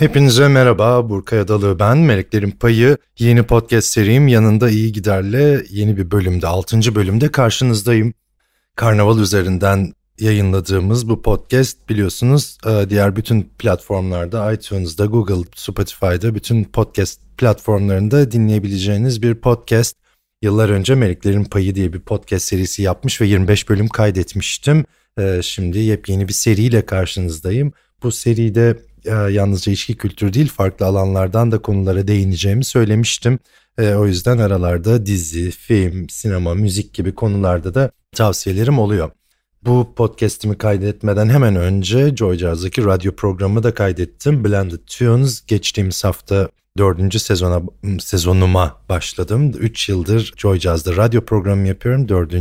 Hepinize merhaba, Burkay Adalığ ben, Meleklerin Payı. Yeni podcast serim Yanında İyi Gider'le yeni bir bölümde, 6. bölümde karşınızdayım. Karnaval üzerinden yayınladığımız bu podcast biliyorsunuz diğer bütün platformlarda, iTunes'da, Google, Spotify'da bütün podcast platformlarında dinleyebileceğiniz bir podcast. Yıllar önce Meleklerin Payı diye bir podcast serisi yapmış ve 25 bölüm kaydetmiştim. Şimdi yepyeni bir seriyle karşınızdayım. Bu seride yalnızca içki kültürü değil, farklı alanlardan da konulara değineceğimi söylemiştim. O yüzden aralarda dizi, film, sinema, müzik gibi konularda da tavsiyelerim oluyor. Bu podcast'imi kaydetmeden hemen önce Joy Jazz'daki radyo programı da kaydettim. Blended Tunes, geçtiğimiz hafta 4. sezonuma başladım. 3 yıldır Joy Jazz'da radyo programı yapıyorum. 4.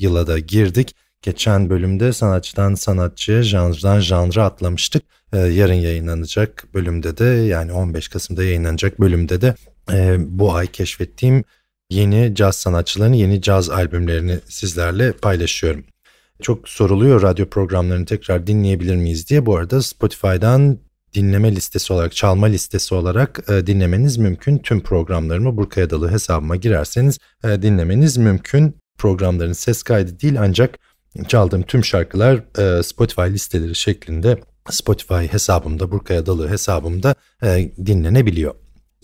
yıla da girdik. Geçen bölümde sanatçıdan sanatçıya, janrdan janra atlamıştık. Yarın yayınlanacak bölümde de, yani 15 Kasım'da yayınlanacak bölümde de bu ay keşfettiğim yeni caz sanatçılarının yeni caz albümlerini sizlerle paylaşıyorum. Çok soruluyor radyo programlarını tekrar dinleyebilir miyiz diye. Bu arada Spotify'dan dinleme listesi olarak, çalma listesi olarak dinlemeniz mümkün. Tüm programlarımı Burkay Adalığ hesabıma girerseniz dinlemeniz mümkün. Programların ses kaydı değil, ancak çaldığım tüm şarkılar Spotify listeleri şeklinde Spotify hesabımda, Burkay Adalığ hesabımda dinlenebiliyor.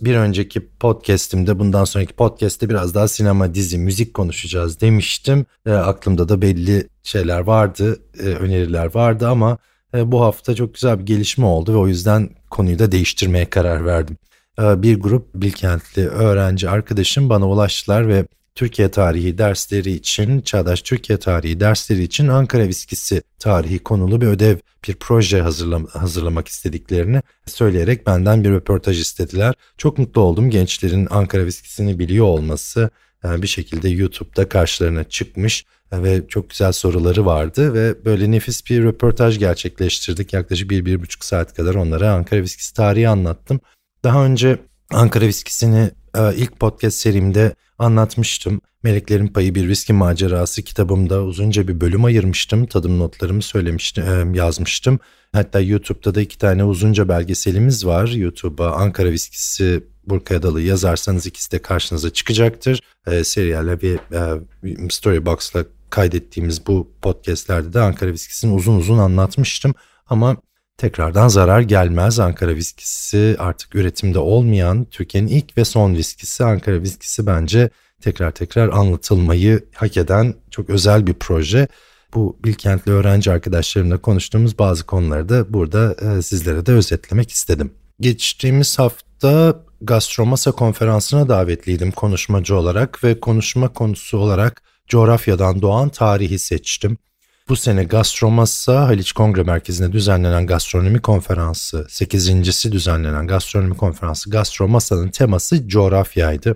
Bir önceki podcast'imde, bundan sonraki podcast'te biraz daha sinema, dizi, müzik konuşacağız demiştim. Aklımda da belli şeyler vardı, öneriler vardı ama bu hafta çok güzel bir gelişme oldu ve o yüzden konuyu da değiştirmeye karar verdim. Bir grup Bilkentli öğrenci arkadaşım bana ulaştılar ve Türkiye tarihi dersleri için, Çağdaş Türkiye tarihi dersleri için Ankara Viskisi tarihi konulu bir ödev, bir proje hazırlamak istediklerini söyleyerek benden bir röportaj istediler. Çok mutlu oldum gençlerin Ankara Viskisini biliyor olması. Yani bir şekilde YouTube'da karşılarına çıkmış ve çok güzel soruları vardı ve böyle nefis bir röportaj gerçekleştirdik. Yaklaşık 1-1,5 saat kadar onlara Ankara Viskisi tarihi anlattım. Daha önce Ankara Viskisini ilk podcast serimde anlatmıştım. Meleklerin Payı Bir Viski Macerası kitabımda uzunca bir bölüm ayırmıştım. Tadım notlarımı söylemiştim, yazmıştım. Hatta YouTube'da da 2 tane uzunca belgeselimiz var. YouTube'a Ankara Viskisi Burkay Adalığ yazarsanız ikisi de karşınıza çıkacaktır. Seriyle ve Storybox'la kaydettiğimiz bu podcastlerde de Ankara Viskisi'ni uzun uzun anlatmıştım. Ama tekrardan zarar gelmez. Ankara Viskisi artık üretimde olmayan, Türkiye'nin ilk ve son viskisi Ankara Viskisi, bence tekrar anlatılmayı hak eden çok özel bir proje. Bu Bilkentli öğrenci arkadaşlarımla konuştuğumuz bazı konuları da burada sizlere de özetlemek istedim. Geçtiğimiz hafta Gastromasa konferansına davetliydim konuşmacı olarak ve konuşma konusu olarak coğrafyadan doğan tarihi seçtim. Bu sene Gastromasa, Haliç Kongre Merkezi'nde düzenlenen gastronomi konferansı, 8.'si düzenlenen gastronomi konferansı Gastromasa'nın teması coğrafyaydı.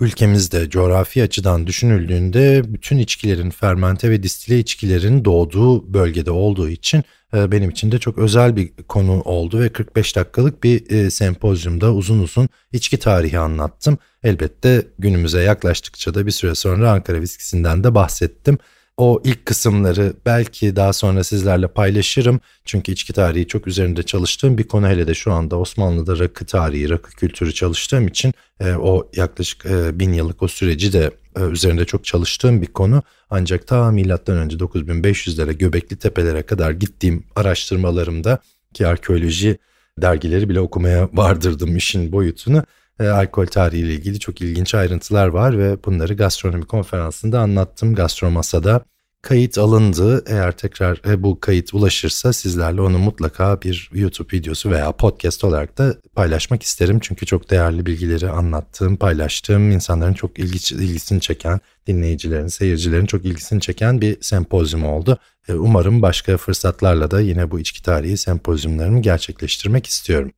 Ülkemizde coğrafi açıdan düşünüldüğünde bütün içkilerin, fermente ve distile içkilerin doğduğu bölgede olduğu için benim için de çok özel bir konu oldu ve 45 dakikalık bir sempozyumda uzun uzun içki tarihi anlattım. Elbette günümüze yaklaştıkça da bir süre sonra Ankara Viskisi'nden de bahsettim. O ilk kısımları belki daha sonra sizlerle paylaşırım. Çünkü içki tarihi çok üzerinde çalıştığım bir konu. Hele de şu anda Osmanlı'da rakı tarihi, rakı kültürü çalıştığım için o yaklaşık 1000 yıllık o süreci de üzerinde çok çalıştığım bir konu. Ancak ta milattan önce 9500'lere, Göbekli Tepelere kadar gittiğim araştırmalarımda, ki arkeoloji dergileri bile okumaya vardırdım işin boyutunu, alkol tarihiyle ilgili çok ilginç ayrıntılar var ve bunları gastronomi konferansında anlattım. Gastromasa'da kayıt alındı. Eğer tekrar bu kayıt ulaşırsa sizlerle onu mutlaka bir YouTube videosu veya podcast olarak da paylaşmak isterim. Çünkü çok değerli bilgileri anlattığım, paylaştığım, insanların çok ilgisini çeken, dinleyicilerin, seyircilerin çok ilgisini çeken bir sempozyum oldu. Umarım başka fırsatlarla da yine bu içki tarihi sempozyumlarımı gerçekleştirmek istiyorum.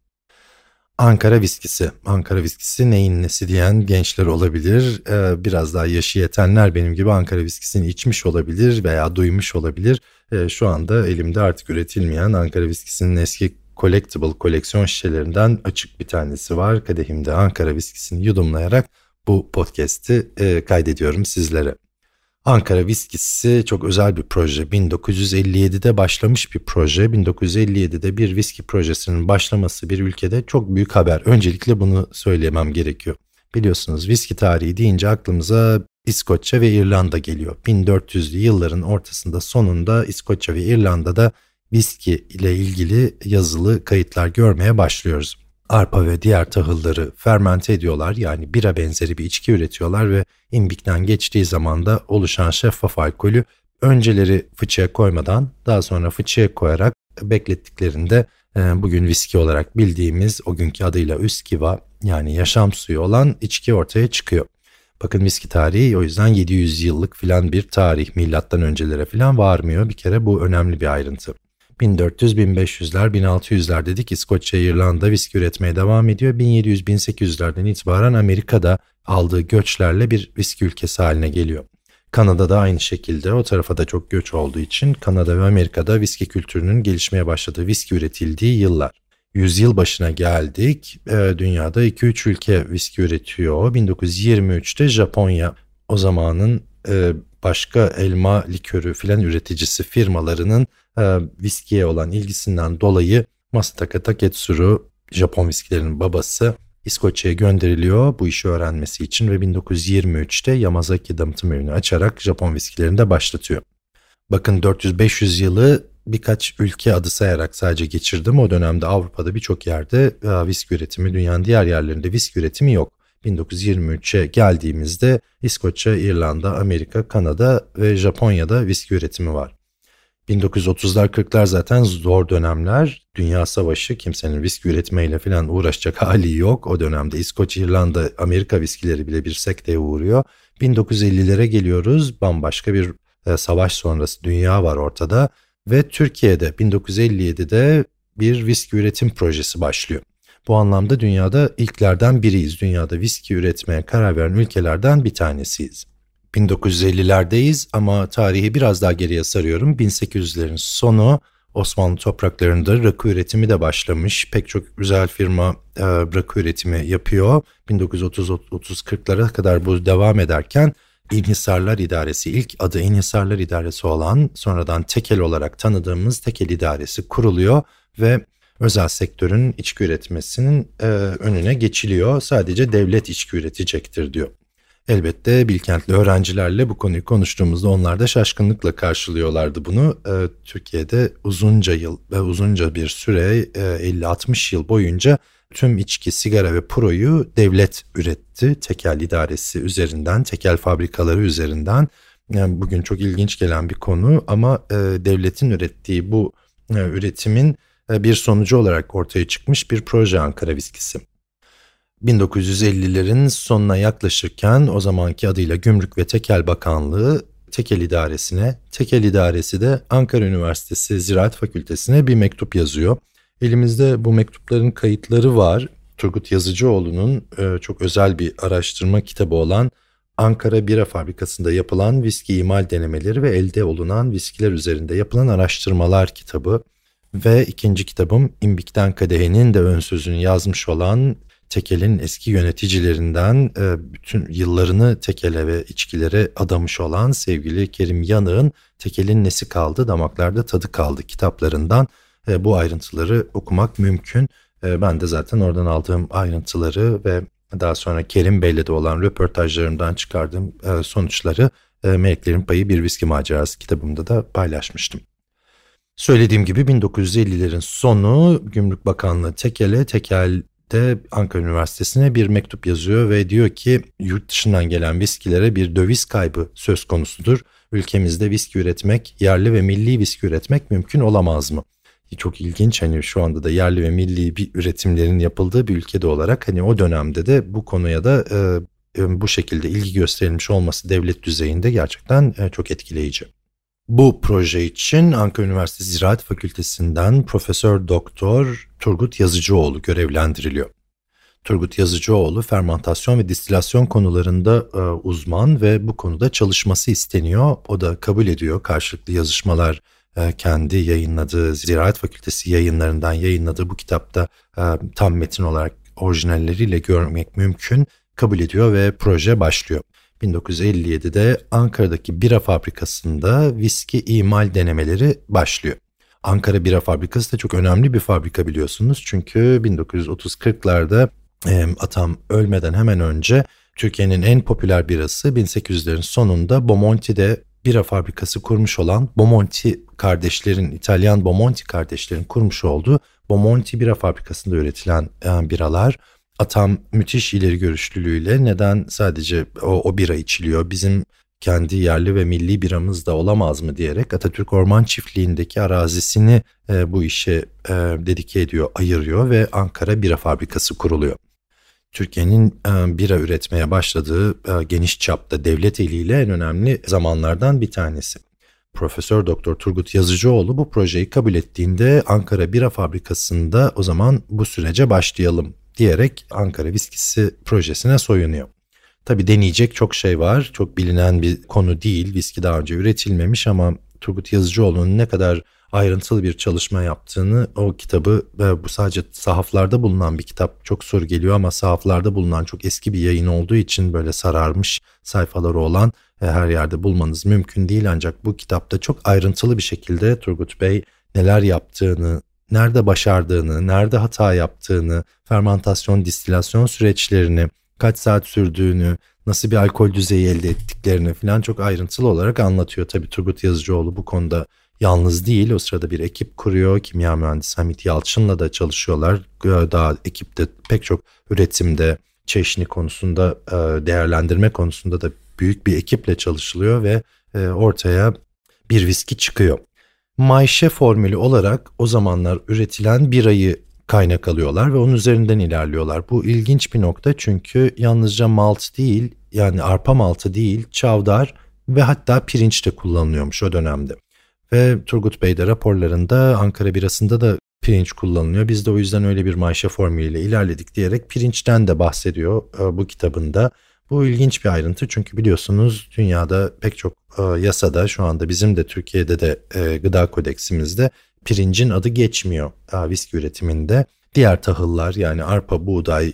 Ankara Viskisi. Ankara Viskisi neyin nesi diyen gençler olabilir. Biraz daha yaşı yetenler benim gibi Ankara Viskisini içmiş olabilir veya duymuş olabilir. Şu anda elimde artık üretilmeyen Ankara Viskisinin eski collectible koleksiyon şişelerinden açık bir tanesi var. Kadehimde Ankara Viskisini yudumlayarak bu podcast'i kaydediyorum sizlere. Ankara Viskisi çok özel bir proje. 1957'de başlamış bir proje. 1957'de bir viski projesinin başlaması bir ülkede çok büyük haber. Öncelikle bunu söylemem gerekiyor. Biliyorsunuz viski tarihi deyince aklımıza İskoçya ve İrlanda geliyor. 1400'lü yılların ortasında sonunda İskoçya ve İrlanda'da viski ile ilgili yazılı kayıtlar görmeye başlıyoruz. Arpa ve diğer tahılları fermente ediyorlar, yani bira benzeri bir içki üretiyorlar ve imbikten geçtiği zaman da oluşan şeffaf alkolü önceleri fıçıya koymadan daha sonra fıçıya koyarak beklettiklerinde bugün viski olarak bildiğimiz, o günkü adıyla üskiva, yani yaşam suyu olan içki ortaya çıkıyor. Bakın viski tarihi o yüzden 700 yıllık filan bir tarih, milattan öncelere filan varmıyor. Bir kere bu önemli bir ayrıntı. 1400-1500'ler, 1600'ler dedik, İskoçya, İrlanda viski üretmeye devam ediyor. 1700-1800'lerden itibaren Amerika'da aldığı göçlerle bir viski ülkesi haline geliyor. Kanada'da aynı şekilde, o tarafa da çok göç olduğu için Kanada ve Amerika'da viski kültürünün gelişmeye başladığı, viski üretildiği yıllar. Yüzyıl başına geldik, dünyada 2-3 ülke viski üretiyor. 1923'te Japonya, o zamanın başka elma likörü filan üreticisi firmalarının viskiye olan ilgisinden dolayı Masataka Taketsuru, Japon viskilerinin babası, İskoçya'ya gönderiliyor bu işi öğrenmesi için ve 1923'te Yamazaki damıtım evini açarak Japon viskilerini de başlatıyor. Bakın 400-500 yılı birkaç ülke adı sayarak sadece geçirdim. O dönemde Avrupa'da birçok yerde viski üretimi, dünyanın diğer yerlerinde viski üretimi yok. 1923'e geldiğimizde İskoçya, İrlanda, Amerika, Kanada ve Japonya'da viski üretimi var. 1930'lar 40'lar zaten zor dönemler. Dünya savaşı, kimsenin viski üretmeyle falan uğraşacak hali yok. O dönemde İskoç, İrlanda, Amerika viskileri bile bir sekteye uğruyor. 1950'lere geliyoruz. Bambaşka bir savaş sonrası dünya var ortada. Ve Türkiye'de 1957'de bir viski üretim projesi başlıyor. Bu anlamda dünyada ilklerden biriyiz. Dünyada viski üretmeye karar veren ülkelerden bir tanesiyiz. 1950'lerdeyiz ama tarihi biraz daha geriye sarıyorum. 1800'lerin sonu, Osmanlı topraklarında rakı üretimi de başlamış. Pek çok güzel firma rakı üretimi yapıyor. 1930-40'lara kadar bu devam ederken İnhisarlar İdaresi, ilk adı İnhisarlar İdaresi olan, sonradan Tekel olarak tanıdığımız Tekel İdaresi kuruluyor ve özel sektörün içki üretmesinin önüne geçiliyor. Sadece devlet içki üretecektir diyor. Elbette Bilkentli öğrencilerle bu konuyu konuştuğumuzda onlar da şaşkınlıkla karşılıyorlardı bunu. Türkiye'de uzunca bir süre 50-60 yıl boyunca tüm içki, sigara ve puroyu devlet üretti. Tekel idaresi üzerinden, tekel fabrikaları üzerinden. Yani bugün çok ilginç gelen bir konu ama devletin ürettiği bu üretimin bir sonucu olarak ortaya çıkmış bir proje Ankara Viskisi. 1950'lerin sonuna yaklaşırken o zamanki adıyla Gümrük ve Tekel Bakanlığı Tekel İdaresi'ne, Tekel İdaresi de Ankara Üniversitesi Ziraat Fakültesi'ne bir mektup yazıyor. Elimizde bu mektupların kayıtları var. Turgut Yazıcıoğlu'nun çok özel bir araştırma kitabı olan Ankara Bira Fabrikası'nda yapılan viski imal denemeleri ve elde olunan viskiler üzerinde yapılan araştırmalar kitabı ve ikinci kitabım İmbik'ten Kadehe'nin de ön sözünü yazmış olan Tekel'in eski yöneticilerinden, bütün yıllarını Tekel'e ve içkilere adamış olan sevgili Kerim Yanık'ın Tekel'in Nesi Kaldı, Damaklarda Tadı Kaldı kitaplarından bu ayrıntıları okumak mümkün. Ben de zaten oradan aldığım ayrıntıları ve daha sonra Kerim Bey'le de olan röportajlarımdan çıkardığım sonuçları Meleklerin Payı Bir Viski Macerası kitabımda da paylaşmıştım. Söylediğim gibi 1950'lerin sonu Gümrük Bakanlığı Tekel'e, Tekel de Ankara Üniversitesi'ne bir mektup yazıyor ve diyor ki yurt dışından gelen viskilere bir döviz kaybı söz konusudur. Ülkemizde viski üretmek, yerli ve milli viski üretmek mümkün olamaz mı? Çok ilginç, hani şu anda da yerli ve milli bir üretimlerin yapıldığı bir ülkede olarak hani o dönemde de bu konuya da bu şekilde ilgi gösterilmiş olması devlet düzeyinde gerçekten çok etkileyici. Bu proje için Ankara Üniversitesi Ziraat Fakültesinden Profesör Doktor Turgut Yazıcıoğlu görevlendiriliyor. Turgut Yazıcıoğlu fermantasyon ve distilasyon konularında uzman ve bu konuda çalışması isteniyor. O da kabul ediyor. Karşılıklı yazışmalar, kendi yayınladığı, Ziraat Fakültesi yayınlarından yayınladığı bu kitapta tam metin olarak orijinalleriyle görmek mümkün, kabul ediyor ve proje başlıyor. 1957'de Ankara'daki bira fabrikasında viski imal denemeleri başlıyor. Ankara Bira Fabrikası da çok önemli bir fabrika biliyorsunuz. Çünkü 1930-40'larda atam ölmeden hemen önce Türkiye'nin en popüler birası 1800'lerin sonunda Bomonti'de bira fabrikası kurmuş olan Bomonti kardeşlerin, İtalyan Bomonti kardeşlerin kurmuş olduğu Bomonti Bira Fabrikası'nda üretilen biralar. Atam müthiş ileri görüşlülüğüyle neden sadece o bira içiliyor, bizim kendi yerli ve milli biramız da olamaz mı diyerek Atatürk Orman Çiftliği'ndeki arazisini bu işe dedike ediyor, ayırıyor ve Ankara Bira Fabrikası kuruluyor. Türkiye'nin bira üretmeye başladığı geniş çapta devlet eliyle en önemli zamanlardan bir tanesi. Profesör Doktor Turgut Yazıcıoğlu bu projeyi kabul ettiğinde Ankara Bira Fabrikası'nda o zaman bu sürece başlayalım diyerek Ankara Viskisi projesine soyunuyor. Tabii deneyecek çok şey var. Çok bilinen bir konu değil. Viski daha önce üretilmemiş ama Turgut Yazıcıoğlu'nun ne kadar ayrıntılı bir çalışma yaptığını o kitabı, bu sadece sahaflarda bulunan bir kitap, çok soru geliyor ama sahaflarda bulunan çok eski bir yayın olduğu için böyle sararmış sayfaları olan her yerde bulmanız mümkün değil. Ancak bu kitapta çok ayrıntılı bir şekilde Turgut Bey neler yaptığını, nerede başardığını, nerede hata yaptığını, fermantasyon, distilasyon süreçlerini, kaç saat sürdüğünü, nasıl bir alkol düzeyi elde ettiklerini falan çok ayrıntılı olarak anlatıyor. Tabii Turgut Yazıcıoğlu bu konuda yalnız değil. O sırada bir ekip kuruyor. Kimya mühendisi Hamit Yalçın'la da çalışıyorlar. Daha ekipte pek çok üretimde, çeşni konusunda, değerlendirme konusunda da büyük bir ekiple çalışılıyor ve ortaya bir viski çıkıyor. Mayşe formülü olarak o zamanlar üretilen birayı kaynak alıyorlar ve onun üzerinden ilerliyorlar. Bu ilginç bir nokta çünkü yalnızca malt değil, yani arpa maltı değil, çavdar ve hatta pirinç de kullanılıyormuş o dönemde. Ve Turgut Bey de raporlarında Ankara birasında da pirinç kullanılıyor. Biz de o yüzden öyle bir mayşe formülüyle ilerledik diyerek pirinçten de bahsediyor bu kitabında. Bu ilginç bir ayrıntı çünkü biliyorsunuz dünyada pek çok yasada, şu anda bizim de Türkiye'de de gıda kodeksimizde pirincin adı geçmiyor viski üretiminde. Diğer tahıllar, yani arpa, buğday,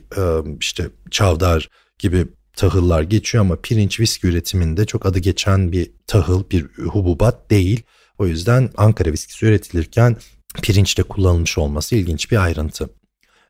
işte çavdar gibi tahıllar geçiyor ama pirinç viski üretiminde çok adı geçen bir tahıl, bir hububat değil. O yüzden Ankara viskisi üretilirken pirinçle kullanılmış olması ilginç bir ayrıntı.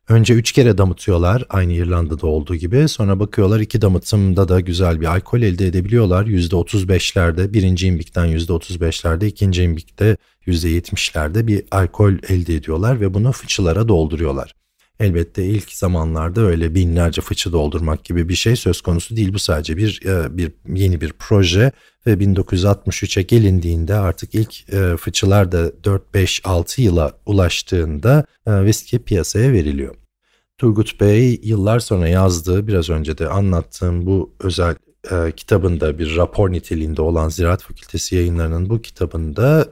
Önce 3 kere damıtıyorlar, aynı İrlanda'da olduğu gibi. Sonra bakıyorlar 2 damıtımda da güzel bir alkol elde edebiliyorlar. %35'lerde, birinci imbikten %35'lerde, ikinci imbikte %70'lerde bir alkol elde ediyorlar ve bunu fıçılara dolduruyorlar. Elbette ilk zamanlarda öyle binlerce fıçı doldurmak gibi bir şey söz konusu değil. Bu sadece bir yeni bir proje ve 1963'e gelindiğinde artık ilk fıçılar da 4-5-6 yıla ulaştığında viski piyasaya veriliyor. Turgut Bey yıllar sonra yazdığı, biraz önce de anlattığım bu özel kitabında, bir rapor niteliğinde olan Ziraat Fakültesi Yayınları'nın bu kitabında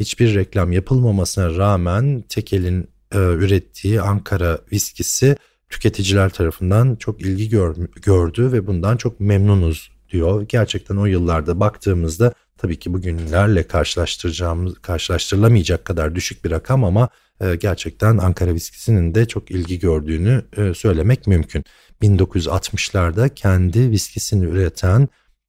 hiçbir reklam yapılmamasına rağmen Tekel'in ürettiği Ankara viskisi tüketiciler tarafından çok ilgi gördü ve bundan çok memnunuz diyor. Gerçekten o yıllarda baktığımızda tabii ki bugünlerle karşılaştırılamayacak kadar düşük bir rakam ama gerçekten Ankara viskisinin de çok ilgi gördüğünü söylemek mümkün. 1960'larda kendi viskisini üreten,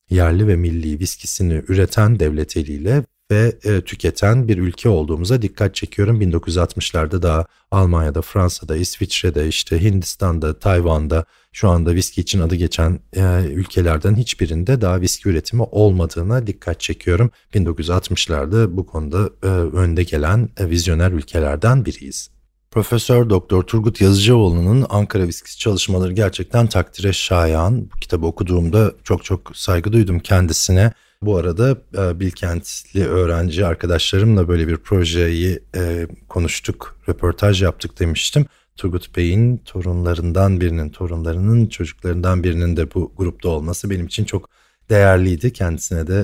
yerli ve milli viskisini üreten devlet eliyle ve tüketen bir ülke olduğumuza dikkat çekiyorum. 1960'larda daha Almanya'da, Fransa'da, İsviçre'de, işte Hindistan'da, Tayvan'da, şu anda viski için adı geçen ülkelerden hiçbirinde daha viski üretimi olmadığına dikkat çekiyorum. 1960'larda bu konuda önde gelen vizyoner ülkelerden biriyiz. Profesör Doktor Turgut Yazıcıoğlu'nun Ankara viskisi çalışmaları gerçekten takdire şayan. Bu kitabı okuduğumda çok saygı duydum kendisine. Bu arada Bilkentli öğrenci arkadaşlarımla böyle bir projeyi konuştuk, röportaj yaptık demiştim. Turgut Bey'in torunlarından birinin, torunlarının çocuklarından birinin de bu grupta olması benim için çok değerliydi. Kendisine de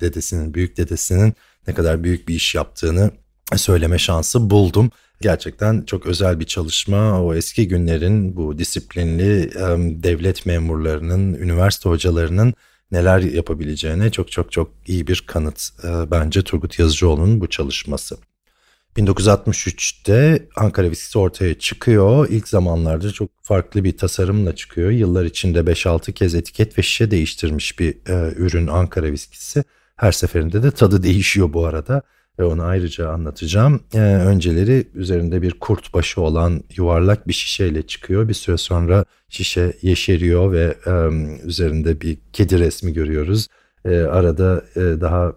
dedesinin, büyük dedesinin ne kadar büyük bir iş yaptığını söyleme şansı buldum. Gerçekten çok özel bir çalışma. O eski günlerin bu disiplinli devlet memurlarının, üniversite hocalarının neler yapabileceğine çok iyi bir kanıt bence Turgut Yazıcıoğlu'nun bu çalışması. 1963'te Ankara Viskisi ortaya çıkıyor. İlk zamanlarda çok farklı bir tasarımla çıkıyor. Yıllar içinde 5-6 kez etiket ve şişe değiştirmiş bir ürün Ankara Viskisi. Her seferinde de tadı değişiyor bu arada. Ve onu ayrıca anlatacağım. Önceleri üzerinde bir kurt başı olan yuvarlak bir şişeyle çıkıyor. Bir süre sonra şişe yeşeriyor ve üzerinde bir kedi resmi görüyoruz. Arada daha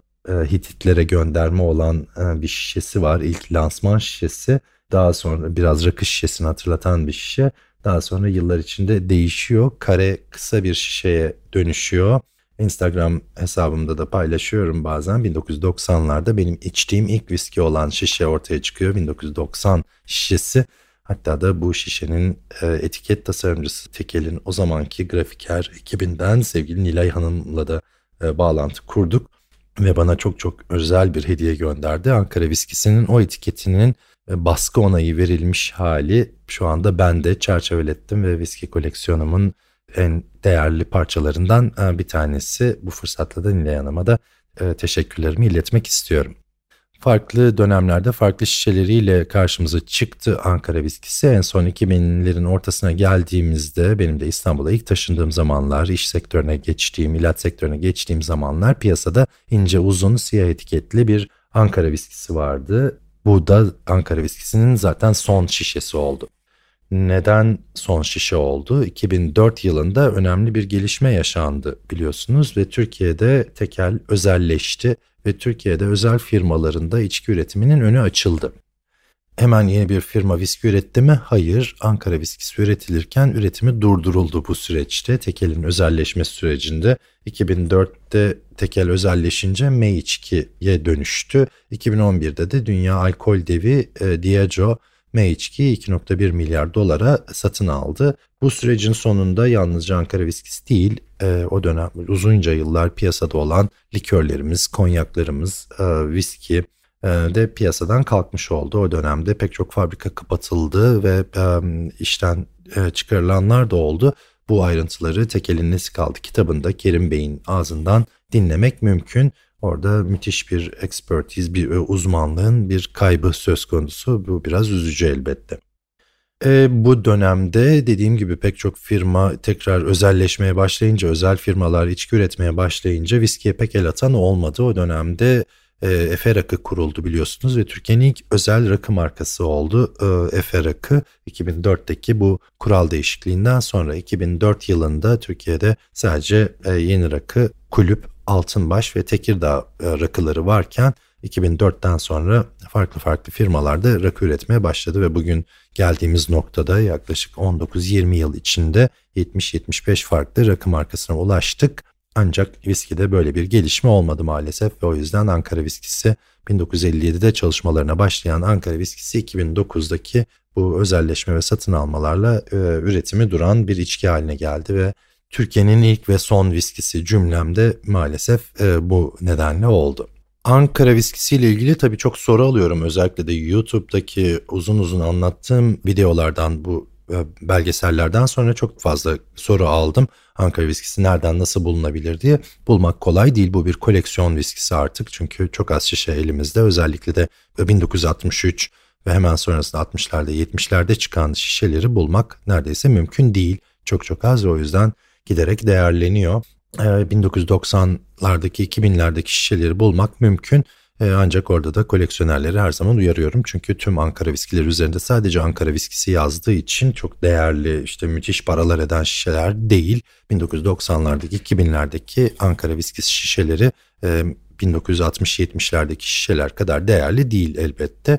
Hititlere gönderme olan bir şişesi var. İlk lansman şişesi. Daha sonra biraz rakı şişesini hatırlatan bir şişe. Daha sonra yıllar içinde değişiyor. Kare kısa bir şişeye dönüşüyor. Instagram hesabımda da paylaşıyorum bazen. 1990'larda benim içtiğim ilk viski olan şişe ortaya çıkıyor. 1990 şişesi. Hatta da bu şişenin etiket tasarımcısı Tekel'in o zamanki grafiker ekibinden sevgili Nilay Hanım'la da bağlantı kurduk. Ve bana çok çok özel bir hediye gönderdi. Ankara Viskisi'nin o etiketinin baskı onayı verilmiş hali şu anda ben de çerçevelettim ve viski koleksiyonumun en değerli parçalarından bir tanesi. Bu fırsatla da Nilay Hanım'a da teşekkürlerimi iletmek istiyorum. Farklı dönemlerde farklı şişeleriyle karşımıza çıktı Ankara Viskisi. En son 2000'lerin ortasına geldiğimizde, benim de İstanbul'a ilk taşındığım zamanlar, iş sektörüne geçtiğim, ilaç sektörüne geçtiğim zamanlar piyasada ince uzun siyah etiketli bir Ankara Viskisi vardı. Bu da Ankara Viskisi'nin zaten son şişesi oldu. Neden son şişe oldu? 2004 yılında önemli bir gelişme yaşandı biliyorsunuz ve Türkiye'de tekel özelleşti ve Türkiye'de özel firmalarında içki üretiminin önü açıldı. Hemen yeni bir firma viski üretti mi? Hayır. Ankara Viskisi üretilirken üretimi durduruldu bu süreçte. Tekel'in özelleşmesi sürecinde 2004'te tekel özelleşince M-içkiye dönüştü. 2011'de de dünya alkol devi Diageo M-içkiyi $2.1 milyar satın aldı. Bu sürecin sonunda yalnızca Ankara Viskisi değil, o dönem uzunca yıllar piyasada olan likörlerimiz, konyaklarımız, viski de piyasadan kalkmış oldu. O dönemde pek çok fabrika kapatıldı ve işten çıkarılanlar da oldu. Bu ayrıntıları Tekel'in Nesi Kaldı kitabında Kerim Bey'in ağzından dinlemek mümkün. Orada müthiş bir expertise, bir uzmanlığın bir kaybı söz konusu. Bu biraz üzücü elbette. Bu dönemde dediğim gibi pek çok firma tekrar özelleşmeye başlayınca, özel firmalar içki üretmeye başlayınca viskiye pek el atan olmadı. O dönemde Efe Rakı kuruldu biliyorsunuz ve Türkiye'nin ilk özel rakı markası oldu. Efe Rakı 2004'teki bu kural değişikliğinden sonra 2004 yılında Türkiye'de sadece yeni rakı, kulüp, Altınbaş ve Tekirdağ rakıları varken 2004'ten sonra farklı farklı firmalarda rakı üretmeye başladı ve bugün geldiğimiz noktada yaklaşık 19-20 yıl içinde 70-75 farklı rakı markasına ulaştık. Ancak viskide böyle bir gelişme olmadı maalesef ve o yüzden Ankara Viskisi 1957'de çalışmalarına başlayan Ankara Viskisi 2009'daki bu özelleşme ve satın almalarla üretimi duran bir içki haline geldi ve Türkiye'nin ilk ve son viskisi cümlemde maalesef bu nedenle oldu. Ankara Viskisi ile ilgili tabii çok soru alıyorum. Özellikle de YouTube'daki uzun uzun anlattığım videolardan, bu belgesellerden sonra çok fazla soru aldım. Ankara Viskisi nereden nasıl bulunabilir diye. Bulmak kolay değil. Bu bir koleksiyon viskisi artık. Çünkü çok az şişe elimizde. Özellikle de 1963 ve hemen sonrasında 60'larda 70'lerde çıkan şişeleri bulmak neredeyse mümkün değil. Çok çok az ve o yüzden giderek değerleniyor. 1990'lardaki, 2000'lerdeki şişeleri bulmak mümkün. Ancak orada da koleksiyonerleri her zaman uyarıyorum. Çünkü tüm Ankara viskileri üzerinde sadece Ankara viskisi yazdığı için çok değerli, işte müthiş paralar eden şişeler değil. 1990'lardaki, 2000'lerdeki Ankara viskisi şişeleri 1960-70'lerdeki şişeler kadar değerli değil elbette.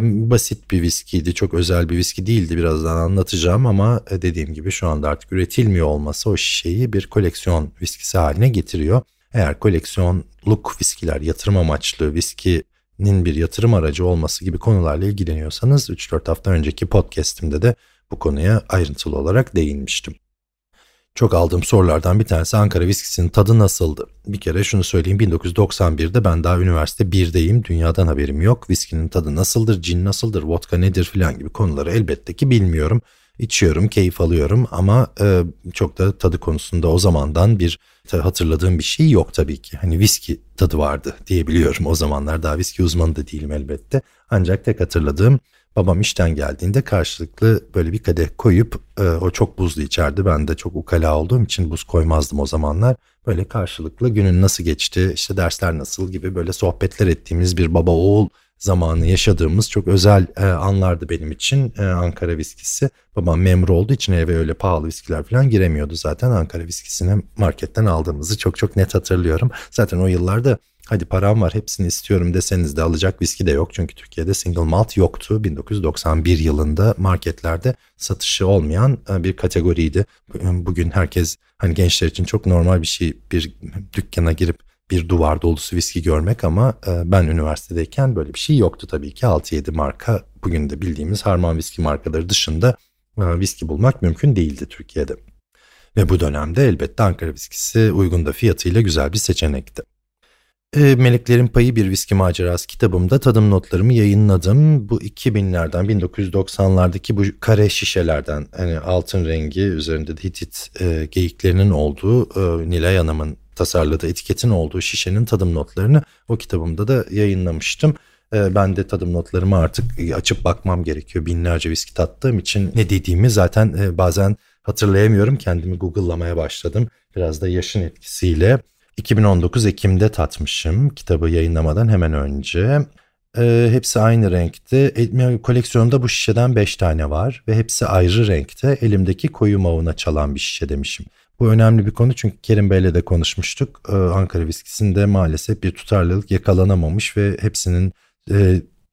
Basit bir viskiydi, çok özel bir viski değildi, birazdan anlatacağım ama dediğim gibi şu anda artık üretilmiyor olması o şişeyi bir koleksiyon viskisi haline getiriyor. Eğer koleksiyonluk viskiler, yatırım amaçlı viskinin bir yatırım aracı olması gibi konularla ilgileniyorsanız 3-4 hafta önceki podcastimde de bu konuya ayrıntılı olarak değinmiştim. Çok aldığım sorulardan bir tanesi Ankara Viskisi'nin tadı nasıldı? Bir kere şunu söyleyeyim, 1991'de ben daha üniversite 1'deyim, dünyadan haberim yok. Viskinin tadı nasıldır, cin nasıldır, vodka nedir filan gibi konuları elbette ki bilmiyorum. İçiyorum, keyif alıyorum ama çok da tadı konusunda o zamandan bir hatırladığım bir şey yok tabii ki. Hani viski tadı vardı diyebiliyorum. O zamanlar daha viski uzmanı da değilim elbette. Ancak tek hatırladığım, babam işten geldiğinde karşılıklı böyle bir kadeh koyup o çok buzlu içerdi. Ben de çok ukala olduğum için buz koymazdım o zamanlar. Böyle karşılıklı günün nasıl geçti, işte dersler nasıl gibi böyle sohbetler ettiğimiz bir baba oğul zamanı yaşadığımız çok özel anlardı benim için Ankara viskisi. Babam memur olduğu için eve öyle pahalı viskiler falan giremiyordu zaten. Ankara viskisini marketten aldığımızı çok net hatırlıyorum. Zaten o yıllarda hadi param var hepsini istiyorum deseniz de alacak viski de yok. Çünkü Türkiye'de single malt yoktu. 1991 yılında marketlerde satışı olmayan bir kategoriydi. Bugün herkes hani gençler için çok normal bir şey, bir dükkana girip bir duvar dolusu viski görmek, ama ben üniversitedeyken böyle bir şey yoktu tabii ki. 6-7 marka, bugün de bildiğimiz harman viski markaları dışında viski bulmak mümkün değildi Türkiye'de. Ve bu dönemde elbette Ankara viskisi uygun da fiyatıyla güzel bir seçenekti. Meleklerin Payı Bir Viski Macerası kitabımda tadım notlarımı yayınladım. Bu 2000'lerden 1990'lardaki bu kare şişelerden, hani altın rengi üzerinde de Hitit geyiklerinin olduğu Nilay Hanım'ın tasarladığı etiketin olduğu şişenin tadım notlarını o kitabımda da yayınlamıştım. Ben de tadım notlarımı artık açıp bakmam gerekiyor. Binlerce viski tattığım için ne dediğimi zaten bazen hatırlayamıyorum. Kendimi Google'lamaya başladım. Biraz da yaşın etkisiyle. 2019 Ekim'de tatmışım, kitabı yayınlamadan hemen önce. Hepsi aynı renkte. Koleksiyonda bu şişeden 5 tane var ve hepsi ayrı renkte. Elimdeki koyu mavına çalan bir şişe demişim. Bu önemli bir konu çünkü Kerim Bey'le de konuşmuştuk. Ankara viskisinde maalesef bir tutarlılık yakalanamamış ve hepsinin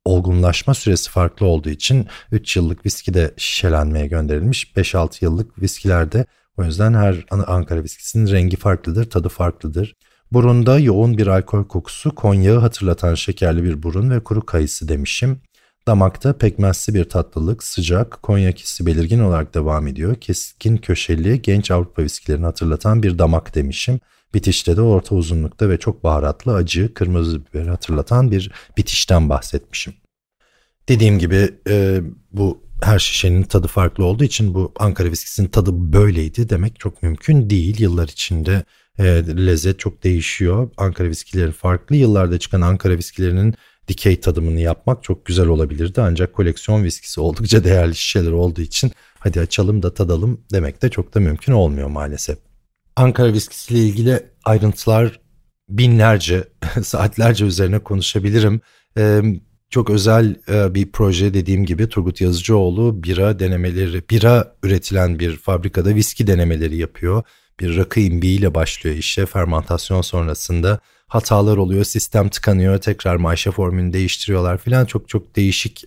olgunlaşma süresi farklı olduğu için 3 yıllık viski de şişelenmeye gönderilmiş. 5-6 yıllık viskilerde. O yüzden her Ankara viskisinin rengi farklıdır, tadı farklıdır. Burunda yoğun bir alkol kokusu, konyağı hatırlatan şekerli bir burun ve kuru kayısı demişim. Damakta pekmezli bir tatlılık, sıcak, konyak hissi belirgin olarak devam ediyor. Keskin köşeli, genç Avrupa viskilerini hatırlatan bir damak demişim. Bitişte de orta uzunlukta ve çok baharatlı, acı, kırmızı biberi hatırlatan bir bitişten bahsetmişim. Dediğim gibi bu her şişenin tadı farklı olduğu için bu Ankara viskisinin tadı böyleydi demek çok mümkün değil. Yıllar içinde lezzet çok değişiyor. Ankara viskileri farklı. Yıllarda çıkan Ankara viskilerinin dikey tadımını yapmak çok güzel olabilirdi. Ancak koleksiyon viskisi oldukça değerli şişeler olduğu için hadi açalım da tadalım demek de çok da mümkün olmuyor maalesef. Ankara viskisiyle ilgili ayrıntılar binlerce, saatlerce üzerine konuşabilirim. Çok özel bir proje, dediğim gibi Turgut Yazıcıoğlu bira üretilen bir fabrikada viski denemeleri yapıyor. Bir rakı imbiğiyle başlıyor işe. Fermantasyon sonrasında hatalar oluyor, sistem tıkanıyor, tekrar maşa formülünü değiştiriyorlar filan. Çok değişik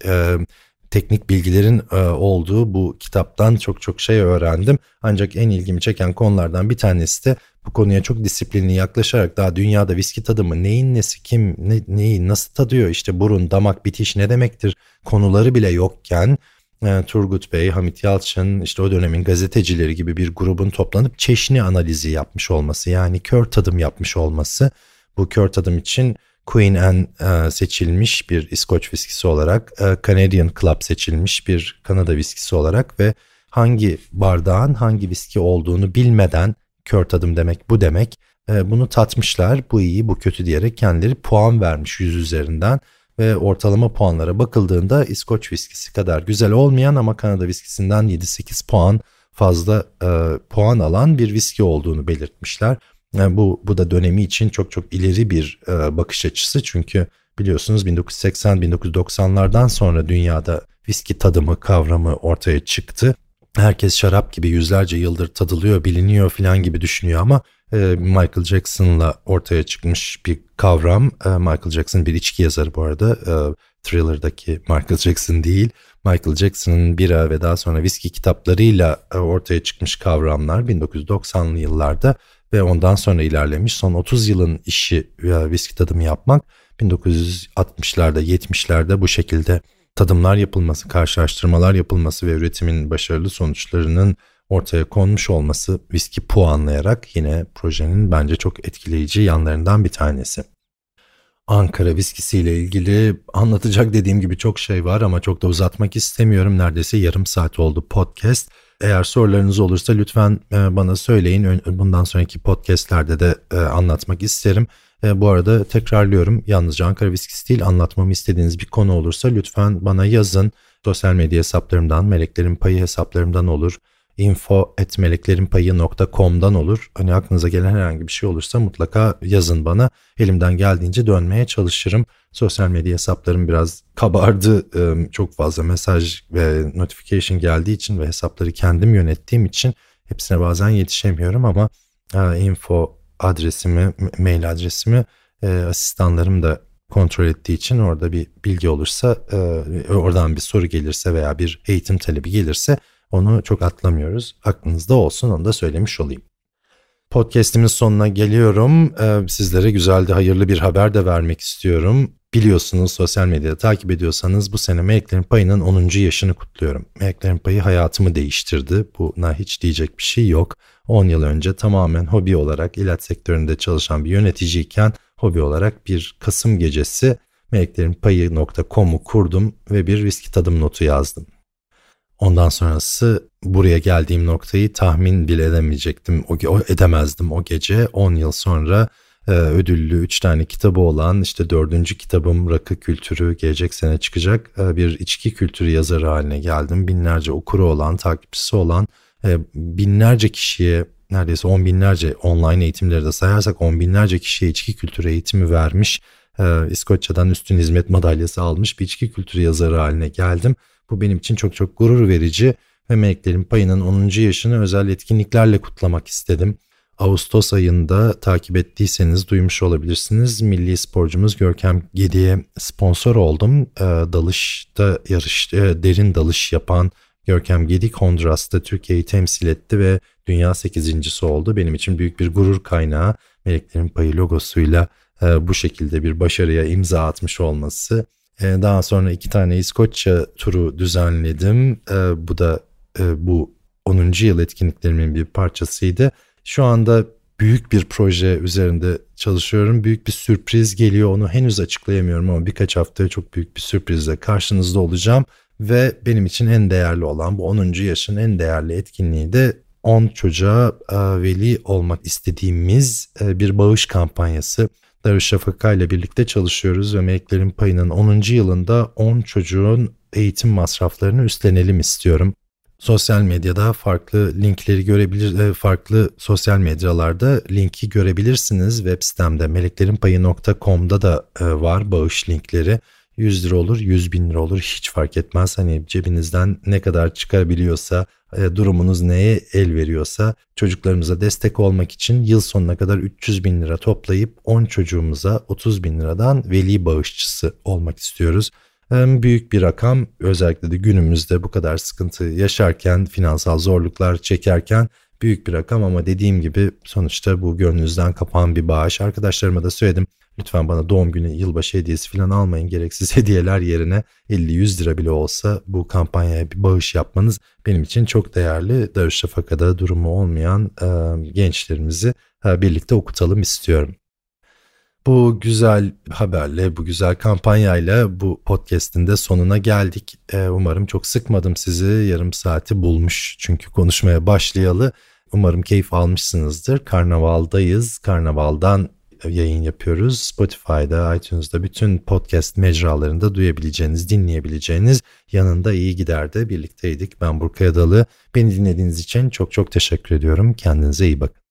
teknik bilgilerin olduğu bu kitaptan çok şey öğrendim. Ancak en ilgimi çeken konulardan bir tanesi de bu konuya çok disiplinli yaklaşarak daha dünyada viski tadımı neyin nesi, kim neyi nasıl tadıyor, işte burun, damak, bitiş ne demektir konuları bile yokken Turgut Bey, Hamit Yalçın, işte o dönemin gazetecileri gibi bir grubun toplanıp çeşni analizi yapmış olması, yani kör tadım yapmış olması, bu kör tadım için Queen Anne seçilmiş bir İskoç viskisi olarak, Canadian Club seçilmiş bir Kanada viskisi olarak ve hangi bardağın hangi viski olduğunu bilmeden kör tadım demek bu demek. Bunu tatmışlar, bu iyi bu kötü diyerek kendileri puan vermiş 100 üzerinden ve ortalama puanlara bakıldığında İskoç viskisi kadar güzel olmayan ama Kanada viskisinden 7-8 puan fazla puan alan bir viski olduğunu belirtmişler. Yani bu da dönemi için çok ileri bir bakış açısı. Çünkü biliyorsunuz 1980-1990'lardan sonra dünyada viski tadımı kavramı ortaya çıktı. Herkes şarap gibi yüzlerce yıldır tadılıyor, biliniyor filan gibi düşünüyor ama Michael Jackson'la ortaya çıkmış bir kavram. Michael Jackson bir içki yazarı bu arada. Thriller'daki Michael Jackson değil. Michael Jackson'ın bira ve daha sonra viski kitaplarıyla ortaya çıkmış kavramlar 1990'lı yıllarda. Ve ondan sonra ilerlemiş son 30 yılın işi viski tadımı yapmak. 1960'larda 70'lerde bu şekilde tadımlar yapılması, karşılaştırmalar yapılması ve üretimin başarılı sonuçlarının ortaya konmuş olması viski puanlayarak yine projenin bence çok etkileyici yanlarından bir tanesi. Ankara viskisiyle ilgili anlatacak dediğim gibi çok şey var ama çok da uzatmak istemiyorum. Neredeyse yarım saat oldu podcast. Eğer sorularınız olursa lütfen bana söyleyin. Bundan sonraki podcastlerde de anlatmak isterim. Bu arada tekrarlıyorum, yalnızca Ankara viskisi değil, anlatmamı istediğiniz bir konu olursa lütfen bana yazın. Sosyal medya hesaplarımdan, Meleklerin Payı hesaplarımdan olur. info@meleklerinpayi.com'dan olur. Hani aklınıza gelen herhangi bir şey olursa mutlaka yazın bana. Elimden geldiğince dönmeye çalışırım. Sosyal medya hesaplarım biraz kabardı. Çok fazla mesaj ve notification geldiği için ve hesapları kendim yönettiğim için hepsine bazen yetişemiyorum ama info adresimi, mail adresimi asistanlarım da kontrol ettiği için orada bir bilgi olursa, oradan bir soru gelirse veya bir eğitim talebi gelirse onu çok atlamıyoruz. Aklınızda olsun, onu da söylemiş olayım. Podcast'imin sonuna geliyorum. Sizlere güzel de hayırlı bir haber de vermek istiyorum. Biliyorsunuz, sosyal medyada takip ediyorsanız bu sene Meleklerin Payı'nın 10. yaşını kutluyorum. Meleklerin Payı hayatımı değiştirdi. Buna hiç diyecek bir şey yok. 10 yıl önce tamamen hobi olarak ilaç sektöründe çalışan bir yöneticiyken hobi olarak bir Kasım gecesi meleklerinpayı.com'u kurdum ve bir viski tadım notu yazdım. Ondan sonrası, buraya geldiğim noktayı tahmin bile edemeyecektim. Edemezdim o gece. 10 yıl sonra ödüllü 3 tane kitabı olan, işte 4. kitabım Rakı Kültürü gelecek sene çıkacak. Bir içki kültürü yazarı haline geldim. Binlerce okuru olan, takipçisi olan, binlerce kişiye, neredeyse 10 binlerce, online eğitimleri de sayarsak 10 binlerce kişiye içki kültürü eğitimi vermiş, İskoçya'dan üstün hizmet madalyası almış bir içki kültürü yazarı haline geldim. Bu benim için çok çok gurur verici ve Meleklerin Payı'nın 10. yaşını özel etkinliklerle kutlamak istedim. Ağustos ayında, takip ettiyseniz duymuş olabilirsiniz, milli sporcumuz Görkem Gedik'e sponsor oldum. Dalışta derin dalış yapan Görkem Gedik Honduras'ta Türkiye'yi temsil etti ve dünya 8.'si oldu. Benim için büyük bir gurur kaynağı, Meleklerin Payı logosuyla bu şekilde bir başarıya imza atmış olması. Daha sonra 2 tane İskoçya turu düzenledim. Bu da bu 10. yıl etkinliklerimin bir parçasıydı. Şu anda büyük bir proje üzerinde çalışıyorum. Büyük bir sürpriz geliyor. Onu henüz açıklayamıyorum ama birkaç haftaya çok büyük bir sürprizle karşınızda olacağım. Ve benim için en değerli olan bu 10. yaşın en değerli etkinliği de 10 çocuğa veli olmak istediğimiz bir bağış kampanyası. Darüşşafaka ile birlikte çalışıyoruz ve Meleklerin Payı'nın 10. yılında 10 çocuğun eğitim masraflarını üstlenelim istiyorum. Sosyal medyada farklı linkleri görebilir, farklı sosyal medyalarda linki görebilirsiniz. Web sitemde meleklerinpayı.com'da da var bağış linkleri. 100 lira olur, 100 bin lira olur, hiç fark etmez. Hani cebinizden ne kadar çıkabiliyorsa, durumunuz neye el veriyorsa, çocuklarımıza destek olmak için yıl sonuna kadar 300 bin lira toplayıp 10 çocuğumuza 30 bin liradan veli bağışçısı olmak istiyoruz. Büyük bir rakam, özellikle de günümüzde bu kadar sıkıntı yaşarken, finansal zorluklar çekerken büyük bir rakam ama dediğim gibi sonuçta bu gönlünüzden kapan bir bağış. Arkadaşlarıma da söyledim, lütfen bana doğum günü, yılbaşı hediyesi falan almayın. Gereksiz hediyeler yerine 50-100 lira bile olsa bu kampanyaya bir bağış yapmanız benim için çok değerli. Darüşşafaka'da durumu olmayan gençlerimizi birlikte okutalım istiyorum. Bu güzel haberle, bu güzel kampanyayla bu podcast'in de sonuna geldik. Umarım çok sıkmadım sizi. Yarım saati bulmuş çünkü konuşmaya başlayalı. Umarım keyif almışsınızdır. Karnaval'dayız. Karnaval'dan yayın yapıyoruz. Spotify'da, iTunes'da, bütün podcast mecralarında duyabileceğiniz, dinleyebileceğiniz Yanında iyi Gider'de birlikteydik. Ben Burkay Adalığ. Beni dinlediğiniz için çok çok teşekkür ediyorum. Kendinize iyi bakın.